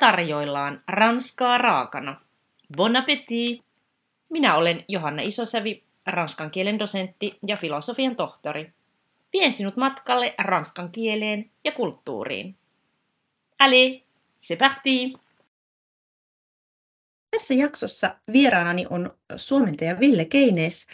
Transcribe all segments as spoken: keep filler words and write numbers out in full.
tarjoillaan Ranskaa raakana. Bon appétit! Minä olen Johanna Isosävi, ranskan kielen dosentti ja filosofian tohtori. Vien sinut matkalle ranskan kieleen ja kulttuuriin. Allez, c'est parti! Tässä jaksossa vieraanani on suomentaja Ville Keynäs.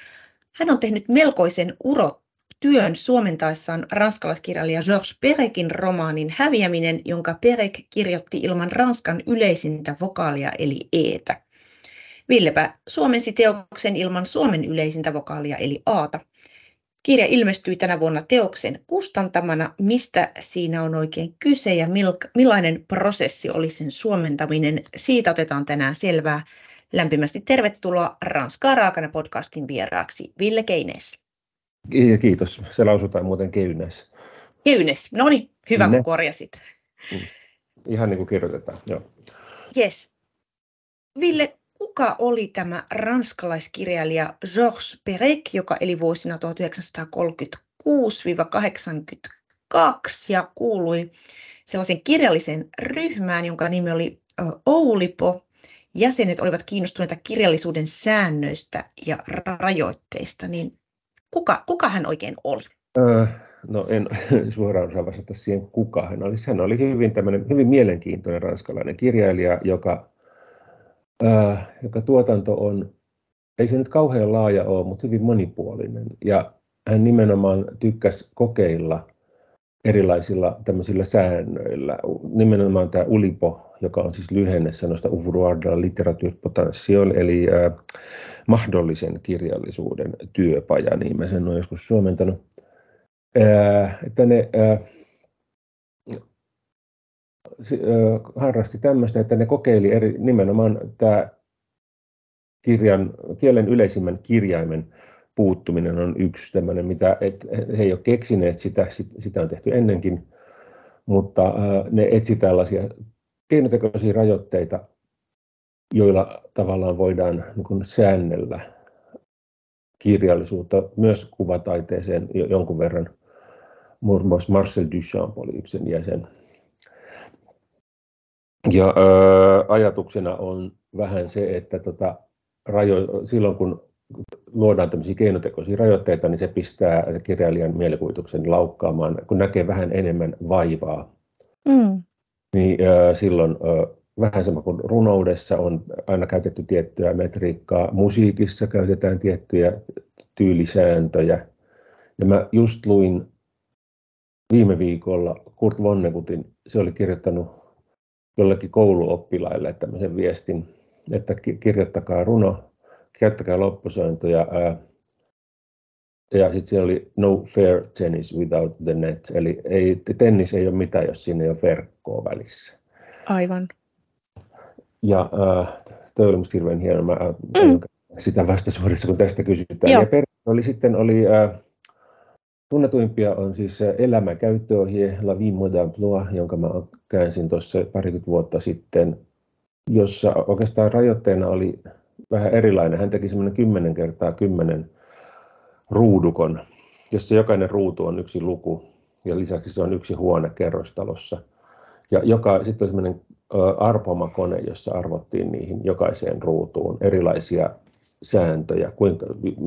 Hän on tehnyt melkoisen urotyön suomentaessaan ranskalaiskirjailija Georges Perecin romaanin Häviäminen, jonka Perec kirjoitti ilman ranskan yleisintä vokaalia eli eetä. Villepä suomensi teoksen ilman suomen yleisintä vokaalia eli aata. Kirja ilmestyi tänä vuonna teoksen kustantamana. Mistä siinä on oikein kyse ja millainen prosessi oli sen suomentaminen? Siitä otetaan tänään selvää. Lämpimästi tervetuloa Ranskaa raakana -podcastin vieraaksi, Ville Keynäs. Kiitos. Se lausutaan muuten Keynäs. Keynäs. No niin, hyvä ne. Kun korjasit. Ihan niin kuin kirjoitetaan, joo. Yes. Ville, kuka oli tämä ranskalaiskirjailija Georges Perec, joka eli vuosina tuhatyhdeksänsataakolmekymmentäkuusi kahdeksankymmentäkaksi ja kuului sellaisen kirjallisen ryhmään, jonka nimi oli Oulipo. Jäsenet olivat kiinnostuneita kirjallisuuden säännöistä ja rajoitteista, niin kuka, kuka hän oikein oli? Öö, no en suoraan osaa vastata siihen, kuka hän oli. Hän oli hyvin, tämmönen, hyvin mielenkiintoinen ranskalainen kirjailija, joka, öö, joka tuotanto on, ei se nyt kauhean laaja ole, mutta hyvin monipuolinen. Ja hän nimenomaan tykkäsi kokeilla erilaisilla tämmöisillä säännöillä, nimenomaan tämä Oulipo, joka on siis lyhenne sanoista Ouvroir de la littérature potentielle, eli ä, mahdollisen kirjallisuuden työpaja, niin mä sen olen joskus suomentanut. Ä, että ne ä, se, ä, harrasti tämmöistä, että ne kokeili eri, nimenomaan tämä kirjan, kielen yleisimmän kirjaimen puuttuminen on yksi tämmöinen, mitä et, he ei ole keksineet, sitä, sit, sitä on tehty ennenkin, mutta ä, ne etsi tällaisia keinotekoisia rajoitteita, joilla tavallaan voidaan niin säännellä kirjallisuutta myös kuvataiteeseen jonkun verran. Muun muassa Marcel Duchamp oli yksi sen jäsen. Ja, ää, ajatuksena on vähän se, että tota, rajo, silloin kun luodaan tämmöisiä keinotekoisia rajoitteita, niin se pistää kirjailijan mielikuvituksen laukkaamaan, kun näkee vähän enemmän vaivaa. Mm. Niin äh, silloin äh, vähän sama kuin runoudessa on aina käytetty tiettyä metriikkaa, musiikissa käytetään tiettyjä tyylisääntöjä. Ja mä just luin viime viikolla Kurt Vonnegutin, se oli kirjoittanut jollekin kouluoppilaille tämmöisen viestin, että ki- kirjoittakaa runo, käyttäkää loppusointoja. Äh, Ja sitten siellä oli no fair tennis without the net, eli ei, tennis ei ole mitään, jos siinä ei ole verkkoa välissä. Aivan. Ja äh, toi oli musta hirveän hieno, mä mm. sitä vastasuorissa, kun tästä kysytään. Joo. Ja Perec oli sitten, oli, äh, tunnetuimpia on siis elämäkäyttöohje La vie mode en bleu, jonka mä käänsin tuossa parikymmentä vuotta sitten, jossa oikeastaan rajoitteena oli vähän erilainen. Hän teki semmoinen kymmenen kertaa kymmenen ruudukon, jossa jokainen ruutu on yksi luku ja lisäksi se on yksi huone kerrostalossa. Ja joka, sitten oli sellainen arpomakone, jossa arvottiin niihin jokaiseen ruutuun erilaisia sääntöjä, kuinka,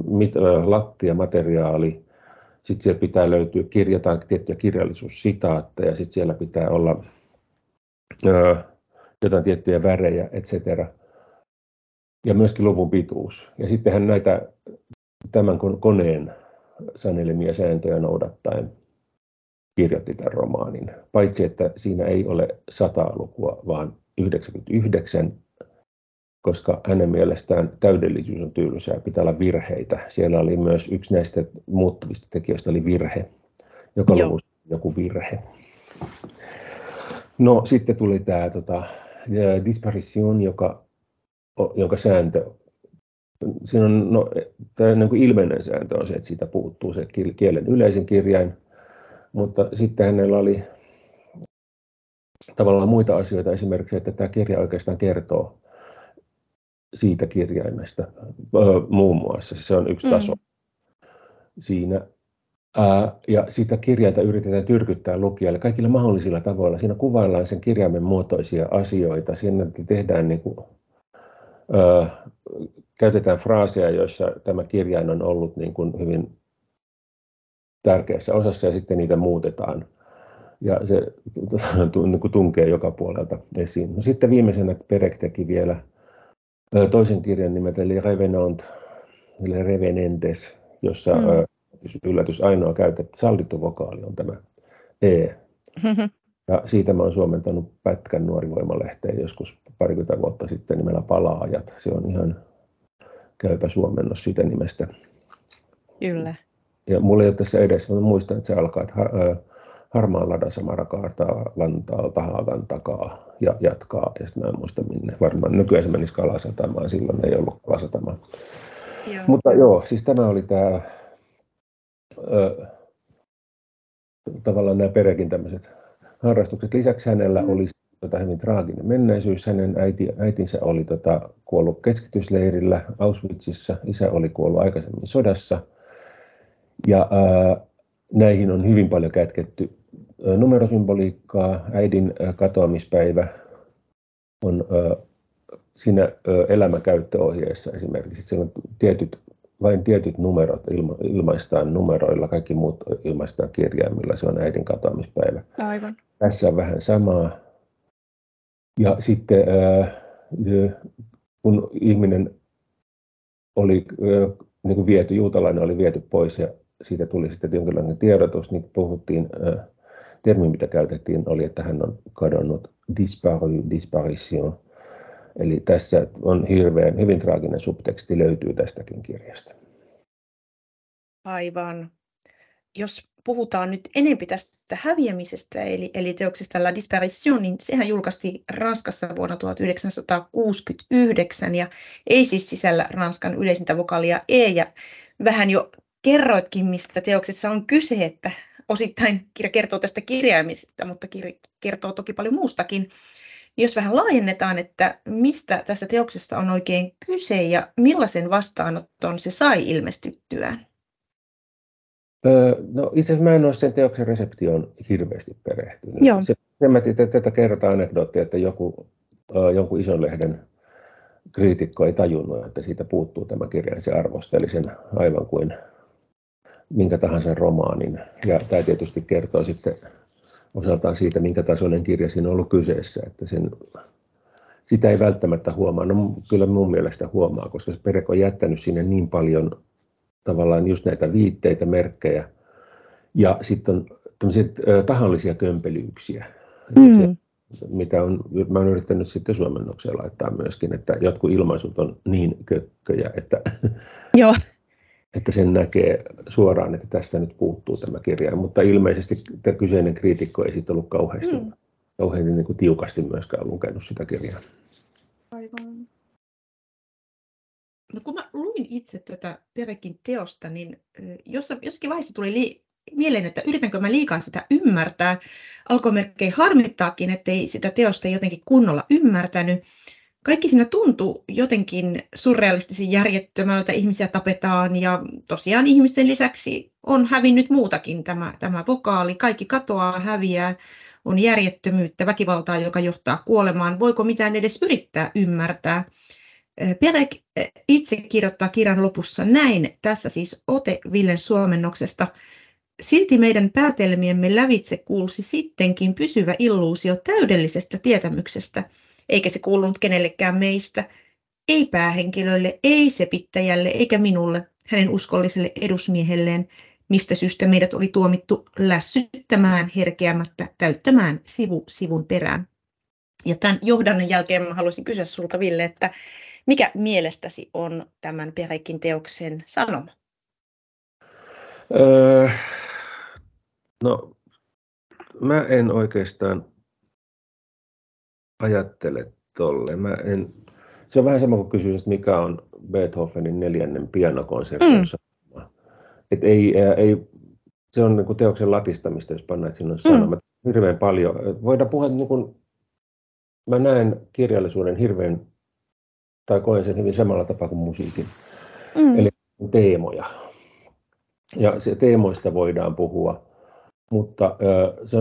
mit, lattia, materiaali, sitten siellä pitää löytyä, kirjataan tiettyjä kirjallisuussitaatteja, sitten siellä pitää olla ö, jotain tiettyjä värejä, et cetera. Ja myöskin luvun pituus. Ja sittenhän näitä tämän koneen sanelemiä sääntöjä noudattaen kirjoitti tämän romaanin, paitsi että siinä ei ole sataa lukua, vaan yhdeksänkymmentäyhdeksän, koska hänen mielestään täydellisyys on tylsää, pitää olla virheitä. Siellä oli myös yksi näistä muuttuvista tekijöistä oli virhe, joka luvussa joku virhe. No sitten tuli tämä tota, La disparition, joka, jonka sääntö, siinä on, no, tämä niin kuin ilmeinen sääntö on se, että siitä puuttuu se kielen yleisin kirjain, mutta sitten hänellä oli tavallaan muita asioita, esimerkiksi, että tämä kirja oikeastaan kertoo siitä kirjaimesta, öö, muun muassa, se on yksi taso mm. siinä. ja sitä kirjainta yritetään tyrkyttää lukijalle kaikilla mahdollisilla tavoilla. Siinä kuvaillaan sen kirjaimen muotoisia asioita. Siinä tehdään niin kuin, ö, käytetään fraaseja, joissa tämä kirjain on ollut niin kuin hyvin tärkeässä osassa ja sitten niitä muutetaan. Ja se niin tunkee joka puolelta esiin. No, sitten viimeisenä Perec teki vielä toisen kirjan nimeltä Le Revenant, Le Revenentes, jossa mm. ö, yllätys ainoa käytetty sallittu vokaali on tämä E. Ja siitä mä oon suomentanut pätkän Nuori Voima-lehteen joskus parikymmentä vuotta sitten nimellä Palaajat. Se on ihan käypä suomennos siitä nimestä. Kyllä. Ja mulla ei ole tässä edessä, mutta muistan, että se alkaa, että harmaan ladassa mara kaartaa lantaalta haavan takaa ja jatkaa. Ja sitten mä en muista minne. Varmaan nykyään se menisi Kalasatamaan, silloin ei ollut Kalasatamaa. Joo. Mutta joo, siis tämä oli tämä... Öö, tavallaan nämä Perecin tämmöiset harrastukset. Lisäksi hänellä mm. oli tota, hyvin traaginen menneisyys. Hänen äiti, äitinsä oli tota, kuollut keskitysleirillä Auschwitzissa. Isä oli kuollut aikaisemmin sodassa. Ja ää, näihin on hyvin paljon kätketty numerosymboliikkaa. Äidin ää, katoamispäivä on ää, siinä ää, elämäkäyttöohjeessa esimerkiksi. Siellä on tietyt Vain tietyt numerot ilma, ilmaistaan numeroilla, kaikki muut ilmaistaan kirjaimilla, se on äidin katoamispäivä. Aivan. Tässä on vähän samaa. Ja sitten äh, kun ihminen oli äh, niin kuin viety, juutalainen oli viety pois ja siitä tuli sitten jonkinlainen tiedotus, niin puhuttiin, äh, termi mitä käytettiin oli, että hän on kadonnut disparu, disparition. Eli tässä on hirveän, hyvin traaginen subteksti, löytyy tästäkin kirjasta. Aivan. Jos puhutaan nyt enempi tästä häviämisestä, eli, eli teoksesta La disparition, niin sehän julkaistiin Ranskassa vuonna tuhatyhdeksänsataakuusikymmentäyhdeksän, ja ei siis sisällä Ranskan yleisintä vokaalia E, ja vähän jo kerroitkin, mistä teoksessa on kyse, että osittain kirja kertoo tästä kirjaimista, mutta kirja kertoo toki paljon muustakin. Jos vähän laajennetaan, että mistä tässä teoksessa on oikein kyse ja millaisen vastaanoton se sai ilmestyttyään? Öö, no itse asiassa mä en ole sen teoksen reseptioon hirveästi perehtynyt. Joo. Se, että tätä kerrotaan anekdoottia, että joku, ö, jonkun ison lehden kriitikko ei tajunnut, että siitä puuttuu tämä kirja, se arvosteli sen aivan kuin minkä tahansa romaanin. Ja tämä tietysti kertoo sitten osaltaan siitä, minkä tasoinen kirja siinä on ollut kyseessä, että sen, sitä ei välttämättä huomaa. No kyllä mun mielestä huomaa, koska se Perec on jättänyt sinne niin paljon tavallaan just näitä viitteitä, merkkejä ja sitten on tämmöiset ö, tahallisia kömpelyyksiä, mm. se, mitä on, mä oon yrittänyt sitten suomennokseen laittaa myöskin, että jotkut ilmaisut on niin kökköjä, että, Joo. että sen näkee suoraan, että tästä nyt puuttuu tämä kirja, mutta ilmeisesti tämä kyseinen kriitikko ei siitä ollut kauheasti, mm. kauheasti niin kuin tiukasti myöskään lukenut sitä kirjaa. Aivan. No kun mä luin itse tätä Perecin teosta, niin jossakin vaiheessa tuli li- mieleen, että yritänkö mä liikaa sitä ymmärtää. Alkoi melkein harmittaakin, ettei sitä teosta jotenkin kunnolla ymmärtänyt. Kaikki siinä tuntuu jotenkin surrealistisen järjettömältä, ihmisiä tapetaan ja tosiaan ihmisten lisäksi on hävinnyt muutakin tämä, tämä vokaali. Kaikki katoaa, häviää, on järjettömyyttä, väkivaltaa, joka johtaa kuolemaan. Voiko mitään edes yrittää ymmärtää? Perec itse kirjoittaa kirjan lopussa näin, tässä siis ote Villen suomennoksesta. Silti meidän päätelmiemme lävitse kuulsi sittenkin pysyvä illuusio täydellisestä tietämyksestä. Eikä se kuulunut kenellekään meistä, ei päähenkilölle, ei sepittäjälle, eikä minulle, hänen uskolliselle edusmiehelleen, mistä syystä meidät oli tuomittu lässyttämään herkeämättä, täyttämään sivu sivun perään. Ja tämän johdannon jälkeen mä haluaisin kysyä sulta, Ville, että mikä mielestäsi on tämän Perecin teoksen sanoma? Öö, no, mä en oikeastaan... Ajattele tolle. Mä en... Se on vähän sama kuin kysyä, että mikä on Beethovenin neljännen pianokonsertin mm. sanoma. Et ei, ää, ei, se on niinku teoksen latistamista, jos pannaan, että siinä on sanoma. Mm. Hirveän paljon. Voidaan puhua, niin kun... mä näen kirjallisuuden hirveän, tai koen sen hyvin samalla tapaa kuin musiikin. Mm. Eli teemoja. ja se teemoista voidaan puhua, mutta se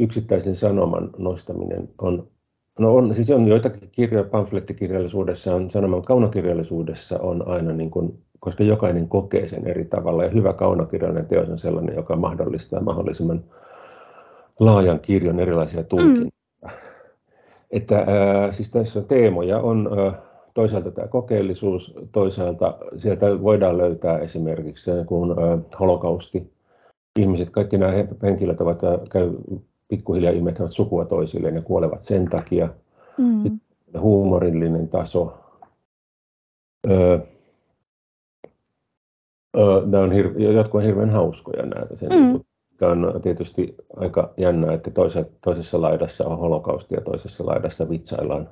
yksittäisen sanoman nostaminen on, no on, siis on joitakin kirjoja, pamflettikirjallisuudessa on, sanoman kaunokirjallisuudessa on aina niin kuin, koska jokainen kokee sen eri tavalla, ja hyvä kaunokirjallinen teos on sellainen, joka mahdollistaa mahdollisimman laajan kirjon erilaisia tulkintoja. Mm. Että äh, siis tässä teemoja on äh, toisaalta tämä kokeellisuus, toisaalta sieltä voidaan löytää esimerkiksi kun, äh, holokausti. Ihmiset, kaikki nämä henkilöt ovat, käy pikkuhiljaa ihmettävät sukua toisilleen ja kuolevat sen takia. Mm. Huumorillinen taso. Öö, öö, nämä on hir- jotkut on hirveän hauskoja näitä. Mm. Tämä on tietysti aika jännää, että toisa, toisessa laidassa on holokausti ja toisessa laidassa vitsaillaan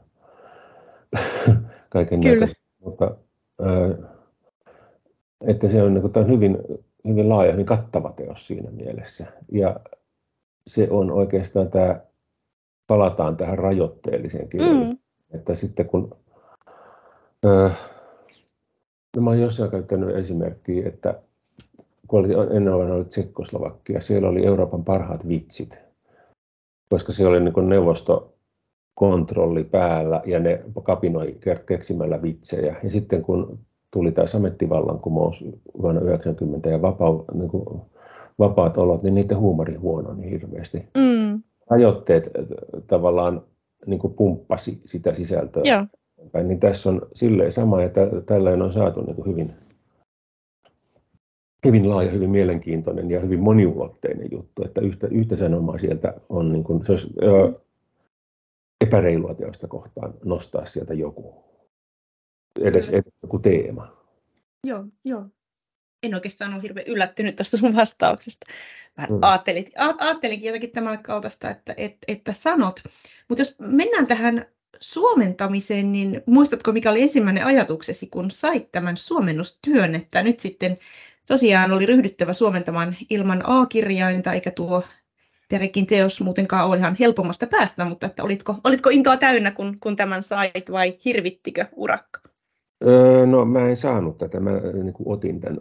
kaiken näköistä. Mutta öö, että se on, niin kuin, tämä on hyvin... hyvin laaja, hyvin kattava teos siinä mielessä. Ja se on oikeastaan tämä, palataan tähän rajoitteelliseen kirjallisuuteen, mm. että sitten kun, äh, no mä olen jossain käyttänyt esimerkkiä, että kun oli, ennen olen ollut Tsekkoslovakia, siellä oli Euroopan parhaat vitsit, koska siellä oli niin kuin neuvostokontrolli päällä ja ne kapinoi keksimällä vitsejä. Ja sitten kun tuli tämä samettivallankumous vuonna yhdeksänkymmentä ja vapaa, niin kuin, vapaat olot, niin niiden huumori huononi hirveästi. Mm. Rajoitteet tavallaan niin kuin pumppasi sitä sisältöä. Yeah. Niin tässä on silleen sama, ja tällöin on saatu niin kuin hyvin, hyvin laaja, hyvin mielenkiintoinen ja hyvin moniulotteinen juttu, että yhtä, yhtä sanomaa sieltä on, niin kuin, se olisi ö, epäreilua teosta kohtaan nostaa sieltä joku. Edes, edes joku teema. Joo, joo. En oikeastaan ole hirveän yllättynyt tuosta sun vastauksesta. Vähän mm. ajattelin, ajattelinkin jotakin tämän kaltaista, että, että, että sanot. Mutta jos mennään tähän suomentamiseen, niin muistatko, mikä oli ensimmäinen ajatuksesi, kun sait tämän suomennustyön, että nyt sitten tosiaan oli ryhdyttävä suomentamaan ilman A-kirjainta, eikä tuo Perecin teos muutenkaan ole ihan helpommasta päästä, mutta että olitko, olitko intoa täynnä, kun, kun tämän sait, vai hirvittikö urakka? Öö, no mä en saanut tätä, mä niin kuin otin tämän.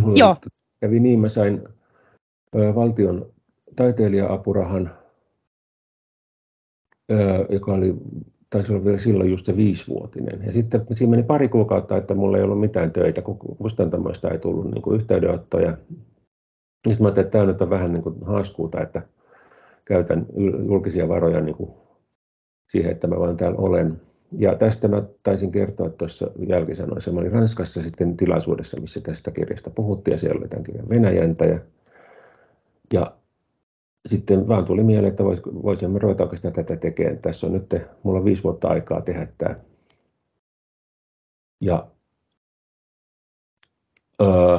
Mulla kävi niin, mä sain ö, valtion taiteilija-apurahan, ö, joka oli, taisi olla vielä silloin just se viisivuotinen. Ja sitten siinä meni pari kuukautta, että mulla ei ollut mitään töitä, kun kustantamoista ei tullut niin kuin yhteydenottoja. Sitten mä ajattelin, että tämä nyt on vähän niin kuin haaskuuta, että käytän julkisia varoja niin kuin siihen, että mä vaan täällä olen. Ja tästä mä taisin kertoa tuossa jälkisanoissa. Mä olin Ranskassa sitten tilaisuudessa, missä tästä kirjasta puhuttiin, ja siellä oli tämän kirjan venäjäntäjä. Ja sitten vaan tuli mieleen, että vois, voisin mä ruveta oikeastaan tätä tekemään. Tässä on nyt, mulla on viisi vuotta aikaa tehdä tämä. Ja öö,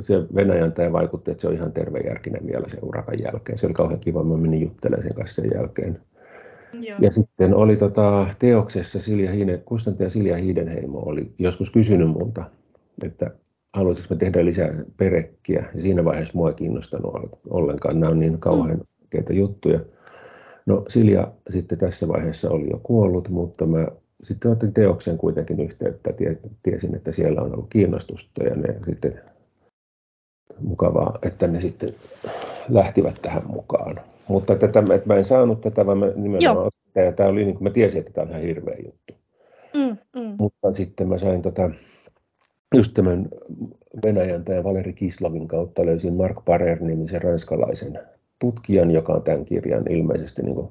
se venäjäntäjä vaikutti, että se on ihan tervejärkinen vielä sen urakan jälkeen. Se oli kauhean kiva, mä menin juttelemaan sen kanssa sen jälkeen. Joo. Ja sitten oli tota, teoksessa Silja Hiiden, kustantaja Silja Hiidenheimo oli joskus kysynyt multa, että haluaisinko mä tehdä lisää Pereckiä. Ja siinä vaiheessa mua ei kiinnostanut ollenkaan, nämä on niin kauhean oikeita mm. juttuja. No Silja sitten tässä vaiheessa oli jo kuollut, mutta mä sitten otin teoksen kuitenkin yhteyttä, tiesin, että siellä on ollut kiinnostusta, ja ne sitten mukavaa, että ne sitten lähtivät tähän mukaan. Mutta tätä, että mä en saanut tätä, vaan mä nimenomaan otin, ja tämä oli, niin kuin mä tiesin, että tämä on ihan hirveä juttu. Mm, mm. Mutta sitten mä sain tota, just tämän Venäjän tai Valeri Kislovin kautta löysin Mark Barner-nimisen ranskalaisen tutkijan, joka on tämän kirjan ilmeisesti niin kuin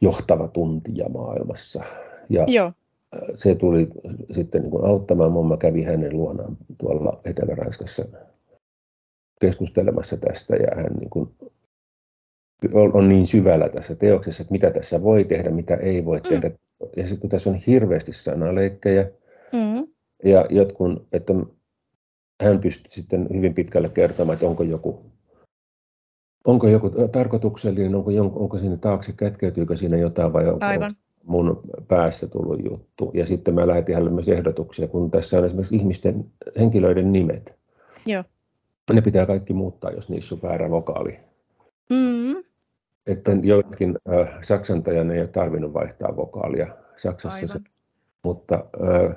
johtava tuntija maailmassa. Ja Joo. se tuli sitten niin kuin auttamaan mua. Mä kävin hänen luonaan tuolla Etelä-Ranskassa keskustelemassa tästä, ja hän niin kuin on niin syvällä tässä teoksessa, että mitä tässä voi tehdä, mitä ei voi mm. tehdä. Ja sitten tässä on hirveästi sanaleikkejä, mm. ja jotkun, että hän pystyy sitten hyvin pitkälle kertomaan, että onko joku onko joku tarkoituksellinen, onko, onko siinä taakse, kätkeytyykö siinä jotain, vai onko Aivan. mun päässä tullut juttu. Ja sitten mä lähetin hänelle myös ehdotuksia, kun tässä on esimerkiksi ihmisten, henkilöiden nimet. Joo. Ne pitää kaikki muuttaa, jos niissä on väärä vokaali. Mm. Että joillakin äh, saksantajan ei ole tarvinnut vaihtaa vokaalia Saksassa. Se, mutta äh,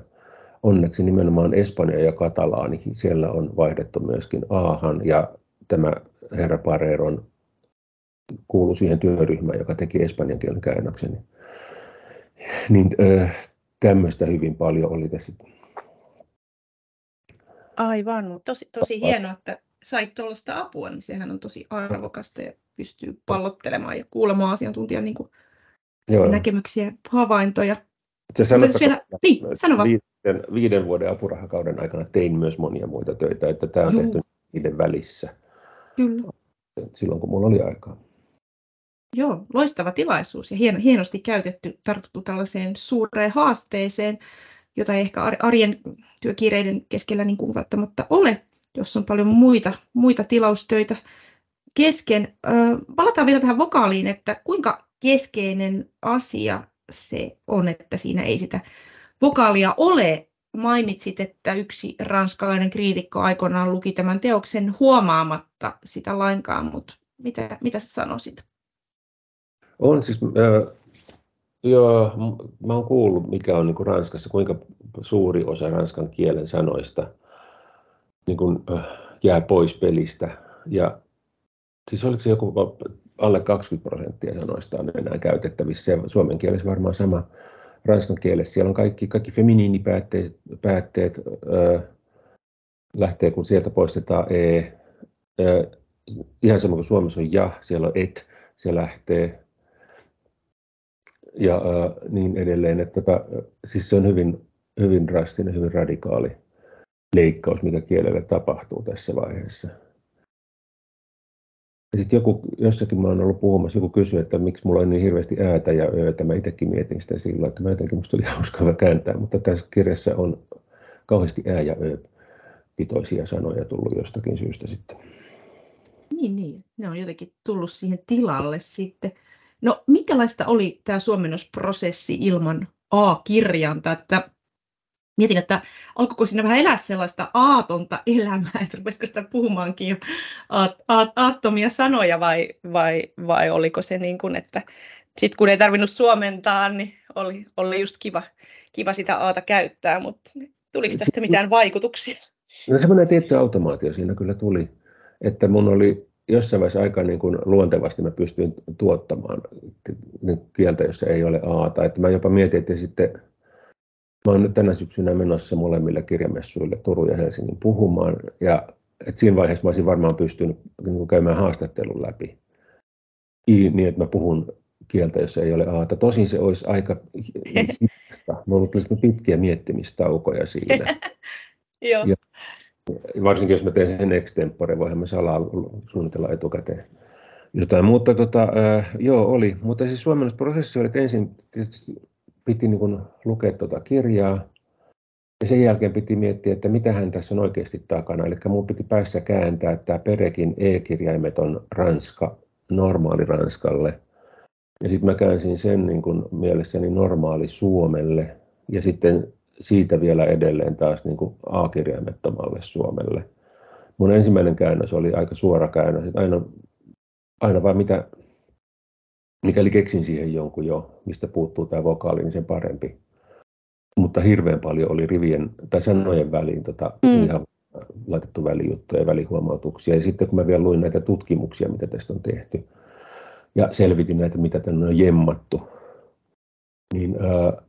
onneksi nimenomaan espanja ja katalaani, siellä on vaihdettu myöskin aahan, ja tämä herra Pareron kuului siihen työryhmään, joka teki espanjan kielen käännöksen. Niin äh, tämmöistä hyvin paljon oli tässä. Aivan, mutta tosi, tosi hienoa, että sait tuollaista apua, niin sehän on tosi arvokasta ja pystyy pallottelemaan ja kuulemaan asiantuntijan niin kuin näkemyksiä, havaintoja. Sanotaan, vielä... niin, sano vaan. viiden, viiden vuoden apurahakauden aikana tein myös monia muita töitä, että tämä on Juh. tehty niiden välissä. Kyllä. Silloin kun minulla oli aikaa. Joo, loistava tilaisuus ja hien, hienosti käytetty, tartuttu tällaiseen suureen haasteeseen, jota ei ehkä arjen työkiireiden keskellä niin kuin välttämättä ole, jos on paljon muita, muita tilaustöitä kesken. Palataan vielä tähän vokaaliin, että kuinka keskeinen asia se on, että siinä ei sitä vokaalia ole. Mainitsit, että yksi ranskalainen kriitikko aikoinaan luki tämän teoksen huomaamatta sitä lainkaan, mutta mitä, mitä sä sanoisit? On siis, äh, joo, mä oon kuullut, mikä on niin kuin Ranskassa, kuinka suuri osa ranskan kielen sanoista niin kuin, äh, jää pois pelistä. Ja, siis oliko se joku alle kaksikymmentä prosenttia sanoista on enää käytettävissä, ja suomen kielessä varmaan sama. Ranskan kielessä siellä on kaikki, kaikki feminiinipäätteet päätteet, ö, lähtee, kun sieltä poistetaan e. Ö, ihan sama kuin Suomessa on ja, siellä on et, se lähtee ja ö, niin edelleen. Että, siis se on hyvin, hyvin drastinen, hyvin radikaali leikkaus, mitä kielelle tapahtuu tässä vaiheessa. Ja sitten joku, jossakin mä oon ollut puhumassa, joku kysyi, että miksi mulla on niin hirveästi äätä ja öötä. Mä itsekin mietin sitä silloin, että mä jotenkin musta oli hauskaa kääntää, mutta tässä kirjassa on kauheasti ää- ja ö-pitoisia sanoja tullut jostakin syystä sitten. Niin, niin. Ne on jotenkin tullut siihen tilalle sitten. No, minkälaista oli tämä suomennosprosessi ilman A-kirjainta? Että mietin, että alkoiko siinä vähän elää sellaista aatonta elämää, että rupesiko sitä puhumaankin jo aat, aat, aattomia sanoja vai, vai, vai oliko se niin kuin, että sitten kun ei tarvinnut suomentaa, niin oli, oli just kiva, kiva sitä aata käyttää, mutta tuliko tästä mitään vaikutuksia? No semmoinen tietty automaatio siinä kyllä tuli, että mun oli jossain vaiheessa aikaa niin kuin luontevasti mä pystyin tuottamaan kieltä, jossa ei ole aata, että mä jopa mietin, että sitten mä oon nyt tänä syksynä menossa molemmille kirjamessuille Turun ja Helsingin puhumaan, ja et siinä vaiheessa mä olisin varmaan pystynyt niin käymään haastattelun läpi niin, että mä puhun kieltä, jossa ei ole aata. Tosin se olisi aika hidasta. Mulla olisi pitkiä miettimistaukoja siinä. Ja varsinkin jos mä teen sen extempore, voihan mä salaa suunnitella etukäteen jotain. Mutta tota, joo, oli. Mutta siis suomennosprosessi oli, että ensin piti niin kuin lukea tuota kirjaa ja sen jälkeen piti miettiä, että mitähän tässä on oikeasti takana. Eli minun piti päässä kääntää, että tämä Perecin e-kirjaimeton ranska normaali ranskalle. Ja sitten mä käänsin sen niin kuin mielessäni normaali suomelle ja sitten siitä vielä edelleen taas niin kuin a-kirjaimettomalle suomelle. Mun ensimmäinen käännös oli aika suora käännös, aina, aina vaan mitä... Mikäli keksin siihen jonkun jo, mistä puuttuu tämä vokaali, niin sen parempi. Mutta hirveän paljon oli rivien tai sanojen väliin tota, mm. ihan laitettu välijuttuja ja välihuomautuksia. Ja sitten kun mä vielä luin näitä tutkimuksia, mitä tästä on tehty, ja selvitin näitä, mitä tänne on jemmattu, niin äh,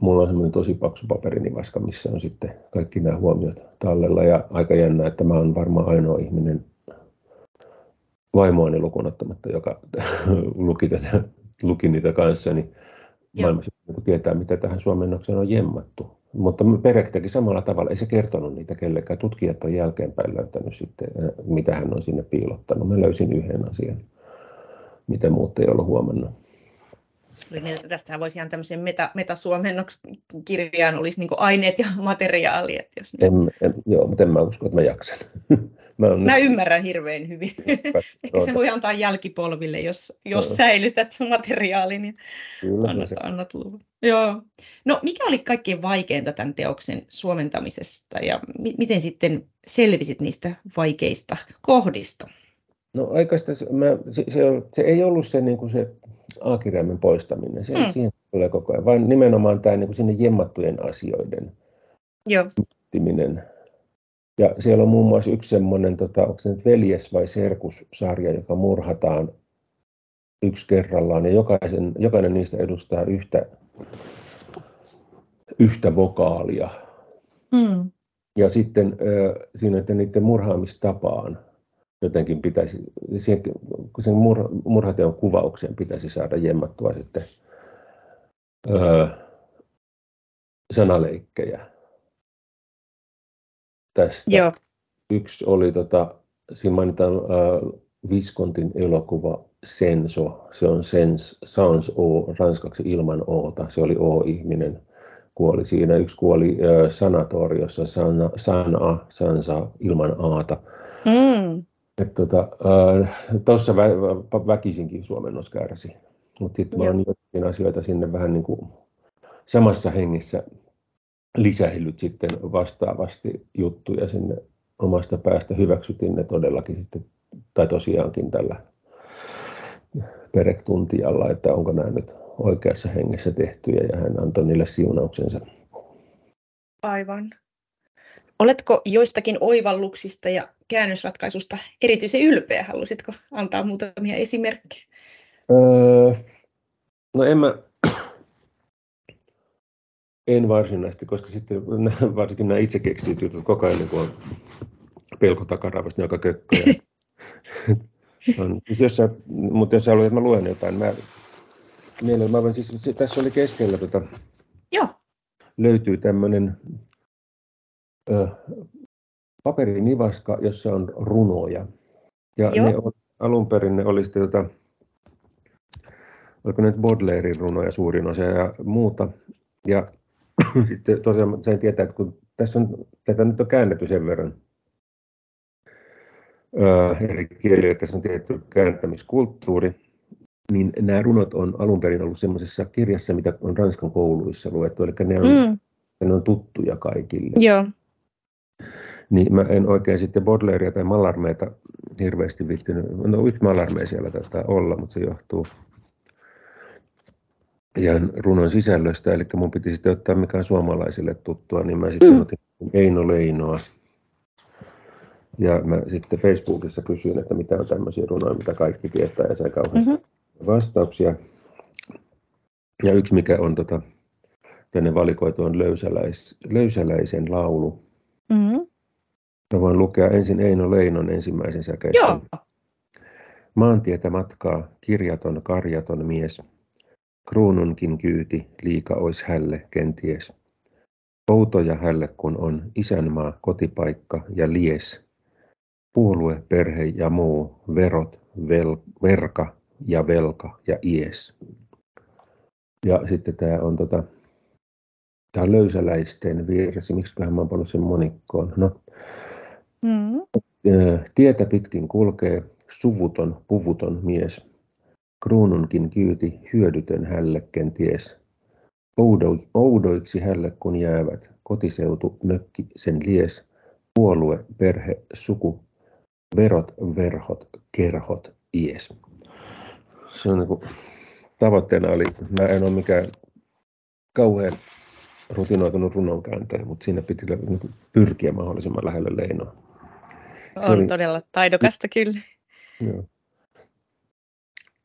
mulla on semmoinen tosi paksu paperinivaska, missä on sitten kaikki nämä huomiot tallella. Ja aika jännä, että mä oon varmaan ainoa ihminen, vaimoani lukuun ottamatta, joka luki, tätä, luki niitä kanssa, niin maailmassa tietää, mitä tähän suomennokseen on jemmattu. Mutta Pereckin samalla tavalla, ei se kertonut niitä kellekään. Tutkijat on jälkeenpäin löytänyt sitten, mitä hän on sinne piilottanut. Mä löysin yhden asian, mitä muut ei ollut huomannut. Tästähän voisi ihan tämmöisen meta, metasuomennoksen kirjaan olisi niin kuin aineet ja materiaali. Että jos en, en, joo, mutta en mä usko, että mä jaksan. Mä, on... mä ymmärrän hirveän hyvin. Ehkä se voi antaa jälkipolville, jos, jos no. säilytät sun materiaali, niin kyllä, annat, se... annat luvun. Joo. No, mikä oli kaikkein vaikeinta tämän teoksen suomentamisesta ja mi- miten sitten selvisit niistä vaikeista kohdista? No aikaistaan, mä, se, se, se ei ollut se, niin kuin se A-kirjaimen poistaminen, se, mm. siihen tulee koko ajan, vaan nimenomaan tämä niin kuin sinne jemmattujen asioiden Joo. Miettiminen. Ja siellä on muun muassa yksi semmoinen, tota, onko se nyt veljes- vai serkus-sarja, joka murhataan yksi kerrallaan, ja jokaisen, jokainen niistä edustaa yhtä, yhtä vokaalia. Mm. Ja sitten siinä, että niiden murhaamistapaan jotenkin pitäisi, siihen, sen murha, murhateon kuvaukseen pitäisi saada jemmattua sitten öö, sanaleikkejä tästä. Joo. Yksi oli, tota, siinä mainitaan öö, Viscontin elokuva Senso, se on Sens, sans o, ranskaksi ilman oota, se oli o-ihminen. Kuoli siinä. Yksi kuoli ö, sanatoriossa, sana, sana, sansa, ilman aata. Mm. Tuossa tota, vä, vä, väkisinkin suomennos kärsi. Mutta sitten mä oon jotakin asioita sinne vähän niin kuin samassa hengessä lisäillyt sitten vastaavasti juttuja sinne omasta päästä. Hyväksytin ne todellakin sitten, tai tosiaankin tällä Perec-tuntijalla, että onko nämä nyt oikeassa hengessä tehtyjä, ja hän antoi niille siunauksensa. Aivan. Oletko joistakin oivalluksista ja käännösratkaisusta erityisen ylpeä? Haluaisitko antaa muutamia esimerkkejä? Öö, no en mä, en varsinaisesti, koska sitten varsinkin nämä itse keksityt jutut koko ajan, kun on pelko takaraivosta, joka kökkää. Mutta jos sä haluat, että mä luen jotain, mä Mielellä, siis, tässä oli keskellä, tota, Joo. löytyy tämmöinen ö, paperinivaska, jossa on runoja. Ja ne on, alun perin ne oli sitten, tota, oliko ne nyt Baudelairen runoja suurin osa ja muuta. Ja sitten tosiaan sain tietää, että kun tässä on, tätä nyt on käännetty sen verran ö, eri kieliä, että tässä on tietty kääntämiskulttuuri. Niin nämä runot on alun perin ollut semmoisessa kirjassa, mitä on Ranskan kouluissa luettu, eli ne on, mm. ne on tuttuja kaikille. Joo. Niin mä en oikein sitten Baudelairea tai Mallarméta hirveästi viihtynyt. No yksi Mallarmé siellä taitaa olla, mutta se johtuu ihan runon sisällöstä, eli mun piti sitten ottaa mikään suomalaisille tuttua, niin mä sitten mm. otin Eino Leinoa. Ja mä sitten Facebookissa kysyin, että mitä on tämmöisiä runoja, mitä kaikki tietää, ja sai kauheasti. Mm-hmm. Vastauksia. Ja yksi, mikä on tota, tänne valikoitu, on Löysäläis, Löysäläisen laulu. Mm-hmm. Mä voin lukea ensin Eino Leinon ensimmäisen säkein. Joo. Maantietä matkaa, kirjaton, karjaton mies. Kruununkin kyyti, liika ois hälle kenties. Outoja hälle, kun on isänmaa, kotipaikka ja lies. Puolue, perhe ja muu, verot, vel, verka. Ja velka ja ies. Ja sitten tämä on, tota, tämä on Löysäläisten virsi. Miksiköhän mä oon pannut sen monikkoon? No. Mm. Tietä pitkin kulkee suvuton, puvuton mies. Kruununkin kyyti, hyödytön hällekken ties. Oudo, oudoiksi hälle kun jäävät, kotiseutu, mökki, sen lies. Puolue, perhe, suku, verot, verhot, kerhot, ies. Se on niin kuin, tavoitteena oli, mä en ole mikään kauhean rutinoitunut runonkääntäjä, mutta siinä piti pyrkiä mahdollisimman lähelle Leinoa. Se on oli, todella taidokasta kyllä. Joo.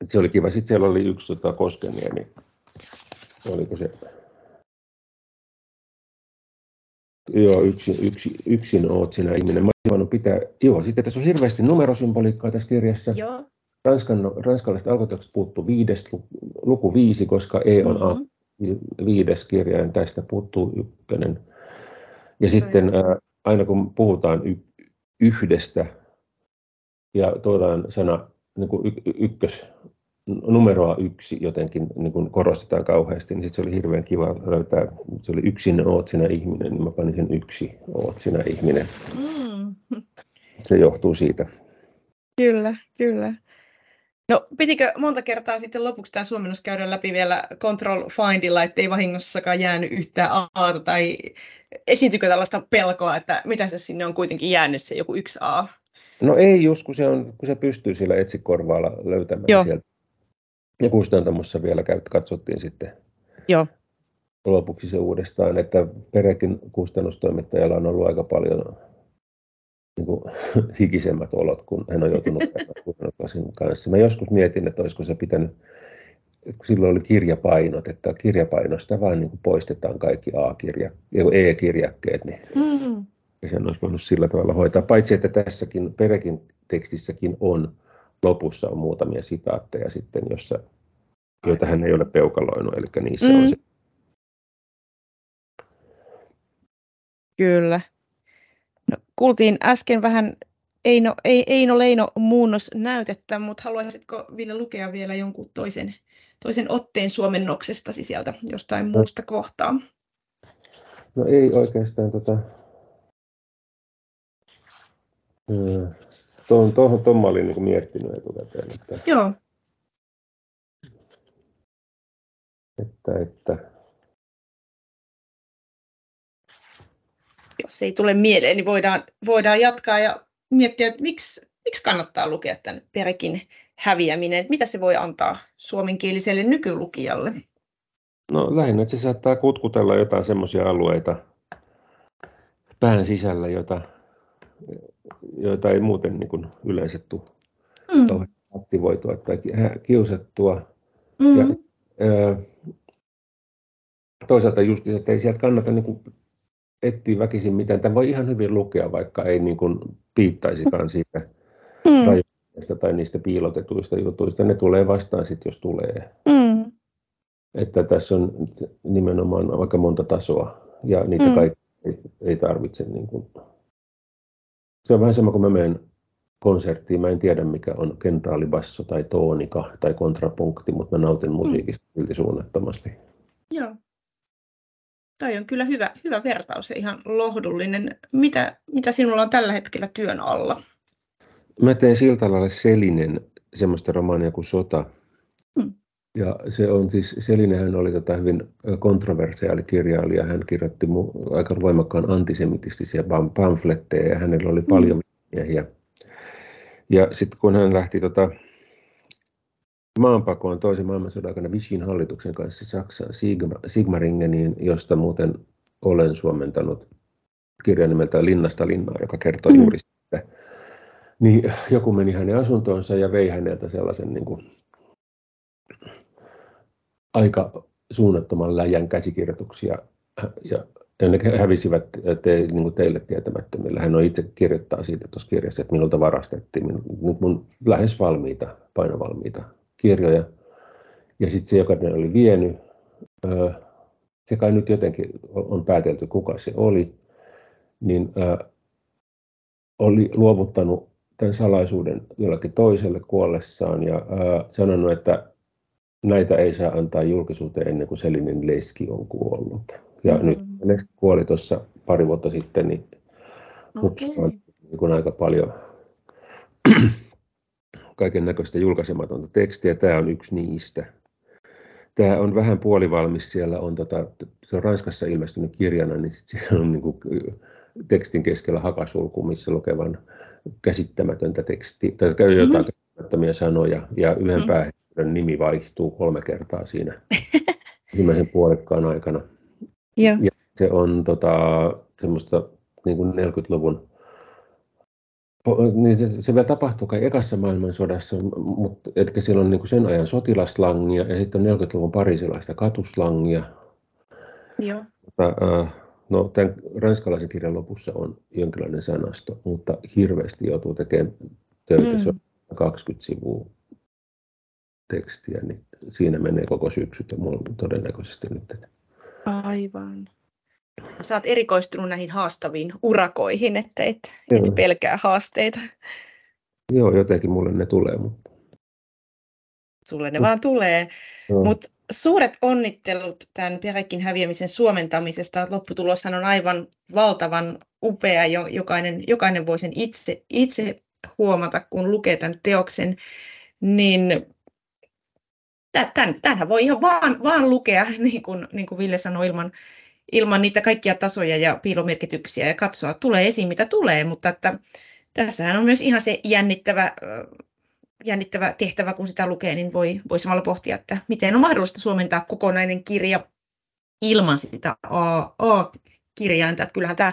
Se oli kiva. Sitten siellä oli yksi tota, Koskeniemi, oliko se? Joo, yksin, yksin, yksin oot sinä ihminen. Mä olen pitää, joo, sitten tässä on hirveästi numerosymboliikkaa tässä kirjassa. Joo. Ranskan, ranskalaiset alkuteoksesta puuttuu viides, luku viisi, koska E on mm-hmm. a, viides kirjain, tästä puuttuu ykkönen. Ja mm-hmm. sitten ä, aina kun puhutaan y, yhdestä ja tuodaan sana niin kuin y, ykkös, numeroa yksi jotenkin niin kuin korostetaan kauheasti, niin sit se oli hirveän kiva löytää, se oli yksin oot sinä ihminen, niin mä panin sen yksi oot sinä ihminen. Mm. Se johtuu siitä. Kyllä, kyllä. No, pitikö monta kertaa sitten lopuksi tämä suomennos käydä läpi vielä Control Findilla, ettei vahingossakaan jäänyt yhtään A tai esiintyykö tällaista pelkoa, että mitä se sinne on kuitenkin jäänyt se joku yksi A? No ei just, kun se, on, kun se pystyy sillä etsikorvaalla löytämään Joo. sieltä. Ja kustantamossa vielä katsottiin sitten Joo. lopuksi se uudestaan, että Perecin kustannustoimittajalla on ollut aika paljon niin kuin, hikisemmät olot, kun hän on joutunut kustannuslasin kanssa. Mä joskus mietin, että olisiko se pitänyt, kun silloin oli kirjapainot, että kirjapainosta vaan niin kuin poistetaan kaikki A-kirja, E-kirjakkeet, niin mm-hmm. sen olisi voinut sillä tavalla hoitaa. Paitsi, että tässäkin Perecin tekstissäkin on, lopussa on muutamia sitaatteja sitten, jossa, joita hän ei ole peukaloinut, eli niissä mm-hmm. on se. Kyllä. No, kuultiin äsken vähän Eino, Eino Leino muunnosnäytettä, mutta haluaisitko Ville lukea vielä jonkun toisen, toisen otteen suomennoksestasi sieltä jostain muusta kohtaa? No ei oikeastaan. Tota... Tuohon, tuohon, tuohon mä olin niin kuin miettinyt etukäteen. Että... Joo. Että, että... Jos ei tule mieleen, niin voidaan, voidaan jatkaa ja miettiä, että miksi, miksi kannattaa lukea tämän Perecin häviäminen, että mitä se voi antaa suomenkieliselle nykylukijalle? No lähinnä, että se saattaa kutkutella jotain semmoisia alueita pään sisällä, joita, joita ei muuten niin kuin yleensä tule mm. aktivoitua tai kiusattua. Mm. Ja, ää, toisaalta just, että ei sieltä kannata... Niin kuin etsii väkisin mitään. Tämä voi ihan hyvin lukea, vaikka ei niin kuin piittaisikaan siitä mm. rajoista tai niistä piilotetuista jutuista. Ne tulee vastaan sitten, jos tulee. Mm. Että tässä on nimenomaan aika monta tasoa ja niitä mm. kaikki ei, ei tarvitse. Niin kuin. Se on vähän sama kuin mä menen konserttiin. Mä en tiedä, mikä on kenraalibasso tai toonika tai kontrapunkti, mutta mä nautin musiikista mm. silti suunnattomasti. Joo. Toi on kyllä hyvä, hyvä vertaus ja ihan lohdullinen. Mitä, mitä sinulla on tällä hetkellä työn alla? Mä teen Siltalalle Selinen, semmoista romaania kuin Sota. Hmm. Ja se on siis, Selinenhän oli tota hyvin kontroversiaali kirjailija. Hän kirjoitti aika voimakkaan antisemitistisiä pamfletteja ja hänellä oli paljon hmm. miehiä. Ja sitten kun hän lähti tota maanpakoon toisen maailmansodan aikana Vichyn hallituksen kanssa Saksan Sigma, Sigmaringeniin, josta muuten olen suomentanut kirjan nimeltään Linnasta Linnaa, joka kertoo mm. juuri sitä. Niin joku meni hänen asuntoonsa ja vei häneltä sellaisen niin kuin, aika suunnattoman läjän käsikirjoituksia. Ja, ja ne hävisivät te, niin kuin teille tietämättömillä. Hän on itse kirjoittaa siitä tuossa kirjassa, että minulta varastettiin minun, minun lähes valmiita, painovalmiita kirjoja. Ja sitten se, joka ne oli vienyt, se kai nyt jotenkin on päätelty, kuka se oli, niin oli luovuttanut tämän salaisuuden jollakin toiselle kuollessaan ja sanonut, että näitä ei saa antaa julkisuuteen ennen kuin Selinen leski on kuollut. Ja mm-hmm. nyt leski kuoli tuossa pari vuotta sitten, niin hups, okay. on aika paljon kaiken näköistä julkaisematonta tekstiä. Tämä on yksi niistä. Tämä on vähän puolivalmis. Siellä on, tota, se on Ranskassa ilmestynyt kirjana, niin sit siellä on niin kuin tekstin keskellä hakasulku, missä lukevan käsittämätöntä tekstiä, tai käy jotain mm-hmm. käsittämättömiä sanoja, ja yhden mm-hmm. päähenkilön nimi vaihtuu kolme kertaa siinä ensimmäisen puolikkaan aikana. Yeah. Ja se on tota, semmoista niin kuin neljänkymmenluvun niin se vielä tapahtuu kai ekassa maailmansodassa, mutta etkä siellä on niin kuin sen ajan sotilaslangia ja sitten on neljänkymmenluvun parisilaista katuslangia. Joo. No, tämän ranskalaisen kirjan lopussa on jonkinlainen sanasto, mutta hirveästi joutuu tekemään töitä. Mm. Se on kaksikymmentä sivua tekstiä, niin siinä menee koko syksy todennäköisesti nyt. Aivan. Sä oot erikoistunut näihin haastaviin urakoihin, että et, et pelkää haasteita. Joo, jotenkin mulle ne tulee. Mutta... Sulle ne mm. vaan tulee. No. Mut suuret onnittelut tämän Perecin häviämisen suomentamisesta. Lopputuloshan on aivan valtavan upea. Jokainen, jokainen voi sen itse, itse huomata, kun lukee tämän teoksen. Niin... Tämähän voi ihan vaan, vaan lukea, niin kuin, niin kuin Ville sanoi, ilman... ilman niitä kaikkia tasoja ja piilomerkityksiä ja katsoa, tulee esiin mitä tulee, mutta että tässähän on myös ihan se jännittävä, jännittävä tehtävä, kun sitä lukee, niin voi, voi samalla pohtia, että miten on mahdollista suomentaa kokonainen kirja ilman sitä A-kirjainta. Kyllähän tämä,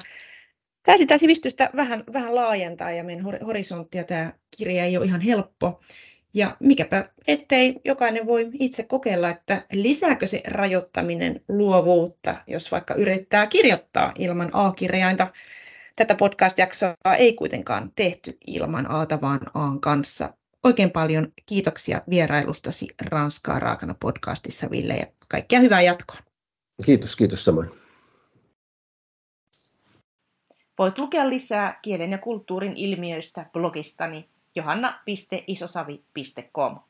tämä sitä sivistystä vähän, vähän laajentaa ja meidän horisonttia tämä kirja ei ole ihan helppo. Ja mikäpä ettei jokainen voi itse kokeilla, että lisääkö se rajoittaminen luovuutta, jos vaikka yrittää kirjoittaa ilman A-kirjainta. Tätä podcast-jaksoa ei kuitenkaan tehty ilman Aata, vaan Aan kanssa. Oikein paljon kiitoksia vierailustasi Ranskaa raakana podcastissa, Ville, ja kaikkea hyvää jatkoa. Kiitos, kiitos samoin. Voit lukea lisää kielen ja kulttuurin ilmiöistä blogistani johanna piste isosavi piste com.